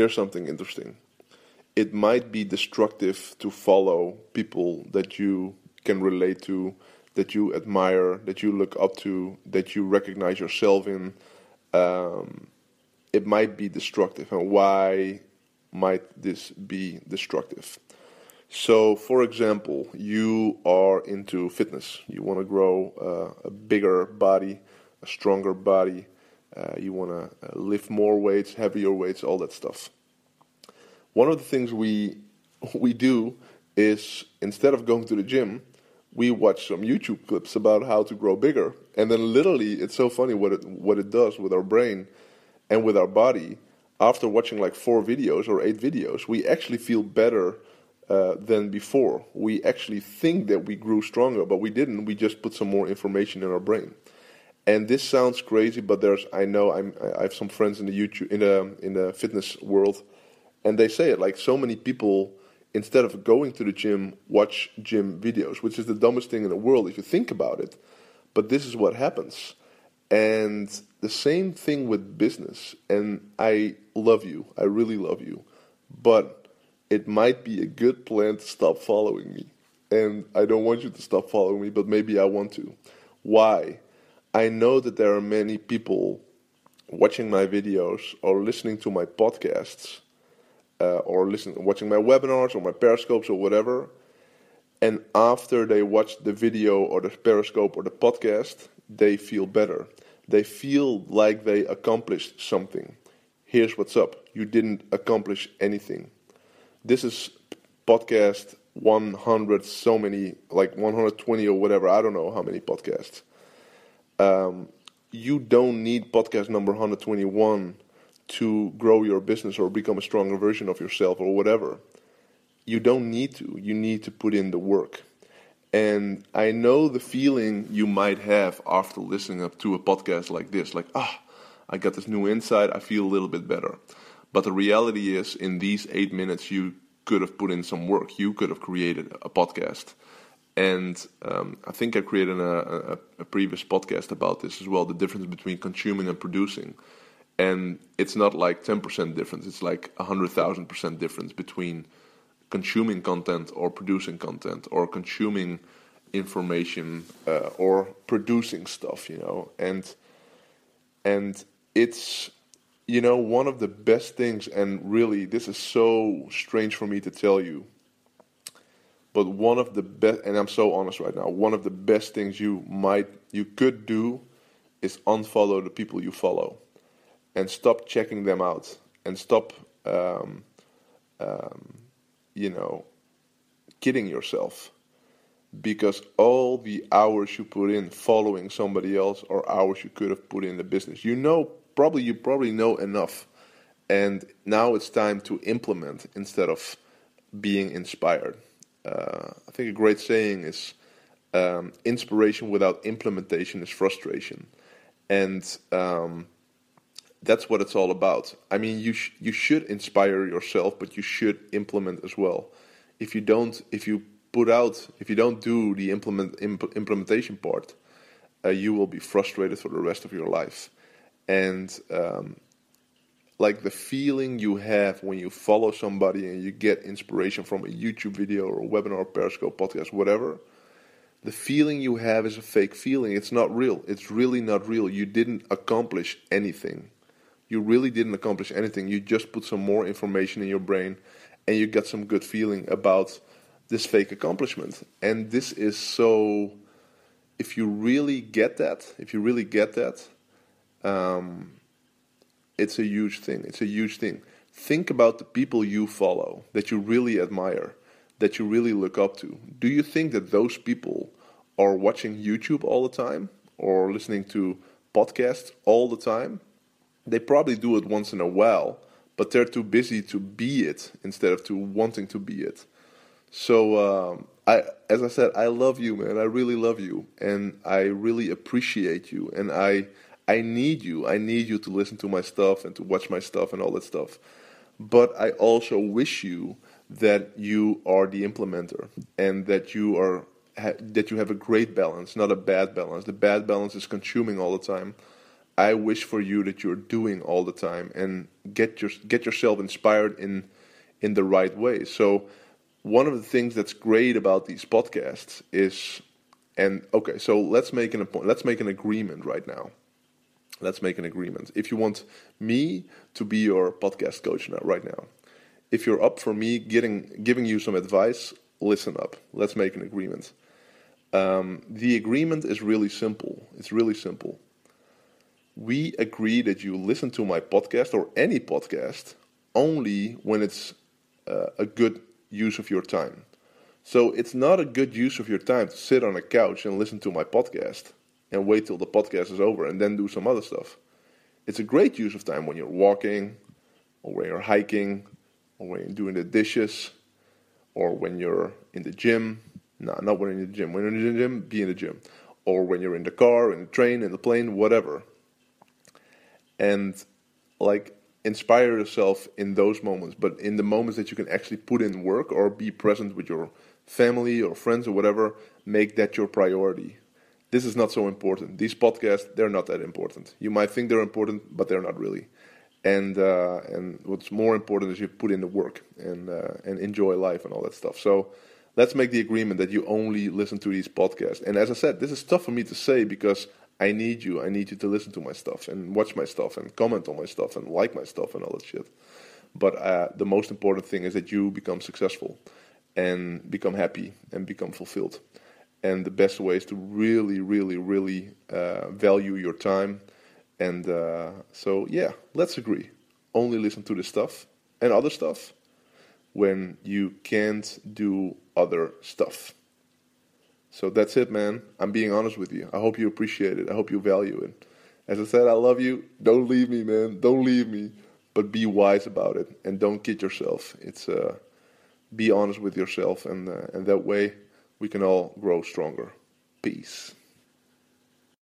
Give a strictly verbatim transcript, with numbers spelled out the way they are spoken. Here's something interesting. It might be destructive to follow people that you can relate to, that you admire, that you look up to, that you recognize yourself in. Um, it might be destructive. And why might this be destructive? So, for example, you are into fitness. You want to grow uh, a bigger body, a stronger body. Uh, you want to uh, lift more weights, heavier weights, all that stuff. One of the things we we do is, instead of going to the gym, we watch some YouTube clips about how to grow bigger. And then literally, it's so funny what it, what it does with our brain and with our body. After watching like four videos or eight videos, we actually feel better uh, than before. We actually think that we grew stronger, but we didn't. We just put some more information in our brain. And this sounds crazy, but there's I know I'm, I have some friends in the YouTube in the in the fitness world, and they say it like so many people, instead of going to the gym, watch gym videos, which is the dumbest thing in the world if you think about it. But this is what happens. And the same thing with business. And I love you. I really love you. But it might be a good plan to stop following me. And I don't want you to stop following me, but maybe I want to. Why? I know that there are many people watching my videos or listening to my podcasts, Uh, or listen, watching my webinars or my Periscopes or whatever, and after they watch the video or the Periscope or the podcast, they feel better. They feel like they accomplished something. Here's what's up. You didn't accomplish anything. This is podcast one hundred so many, like one hundred twenty or whatever. I don't know how many podcasts. Um, you don't need podcast number one hundred twenty-one to grow your business or become a stronger version of yourself or whatever. You don't need to. You need to put in the work. And I know the feeling you might have after listening up to a podcast like this, like, ah, I got this new insight, I feel a little bit better. But the reality is, in these eight minutes, you could have put in some work. You could have created a podcast. And um, I think I created a, a, a previous podcast about this as well, the difference between consuming and producing. And it's not like ten percent difference. It's like one hundred thousand percent difference between consuming content or producing content or consuming information uh, or producing stuff, you know. And and it's, you know, one of the best things, and really this is so strange for me to tell you, but one of the best, and I'm so honest right now, one of the best things you might, you could do is unfollow the people you follow. And stop checking them out. And stop, um, um, you know, kidding yourself. Because all the hours you put in following somebody else are hours you could have put in the business. You know, probably you probably know enough. And now it's time to implement instead of being inspired. Uh, I think a great saying is, um, inspiration without implementation is frustration. And Um, That's what it's all about. I mean, you sh- you should inspire yourself, but you should implement as well. If you don't, if you put out, if you don't do the implement imp- implementation part, uh, you will be frustrated for the rest of your life. And um, like the feeling you have when you follow somebody and you get inspiration from a YouTube video or a webinar, Periscope, podcast, whatever, the feeling you have is a fake feeling. It's not real. It's really not real. You didn't accomplish anything. You really didn't accomplish anything. You just put some more information in your brain and you got some good feeling about this fake accomplishment. And this is so, if you really get that, if you really get that, um, it's a huge thing. It's a huge thing. Think about the people you follow that you really admire, that you really look up to. Do you think that those people are watching YouTube all the time or listening to podcasts all the time? They probably do it once in a while, but they're too busy to be it instead of to wanting to be it. So, um, I, as I said, I love you, man. I really love you, and I really appreciate you, and I, I need you. I need you to listen to my stuff and to watch my stuff and all that stuff. But I also wish you that you are the implementer and that you are ha- that you have a great balance, not a bad balance. The bad balance is consuming all the time. I wish for you that you're doing all the time, and get your get yourself inspired in in the right way. So one of the things that's great about these podcasts is, and okay, so let's make an let's make an agreement right now. Let's make an agreement. If you want me to be your podcast coach now, right now, if you're up for me getting giving you some advice, listen up. Let's make an agreement. Um, the agreement is really simple. It's really simple. We agree that you listen to my podcast or any podcast only when it's uh, a good use of your time. So it's not a good use of your time to sit on a couch and listen to my podcast and wait till the podcast is over and then do some other stuff. It's a great use of time when you're walking, or when you're hiking, or when you're doing the dishes, or when you're in the gym. No, not when you're in the gym. When you're in the gym, be in the gym. Or when you're in the car, in the train, in the plane, whatever. And like inspire yourself in those moments. But in the moments that you can actually put in work or be present with your family or friends or whatever, make that your priority. This is not so important. These podcasts, they're not that important. You might think they're important, but they're not really. And uh, and what's more important is you put in the work and uh, and enjoy life and all that stuff. So let's make the agreement that you only listen to these podcasts. And as I said, this is tough for me to say because I need you. I need you to listen to my stuff and watch my stuff and comment on my stuff and like my stuff and all that shit. But uh, the most important thing is that you become successful and become happy and become fulfilled. And the best way is to really, really, really uh, value your time. And uh, so, yeah, let's agree. Only listen to this stuff and other stuff when you can't do other stuff. So that's it, man. I'm being honest with you. I hope you appreciate it. I hope you value it. As I said, I love you. Don't leave me, man. Don't leave me. But be wise about it and don't kid yourself. It's uh, be honest with yourself, and uh, and that way we can all grow stronger. Peace.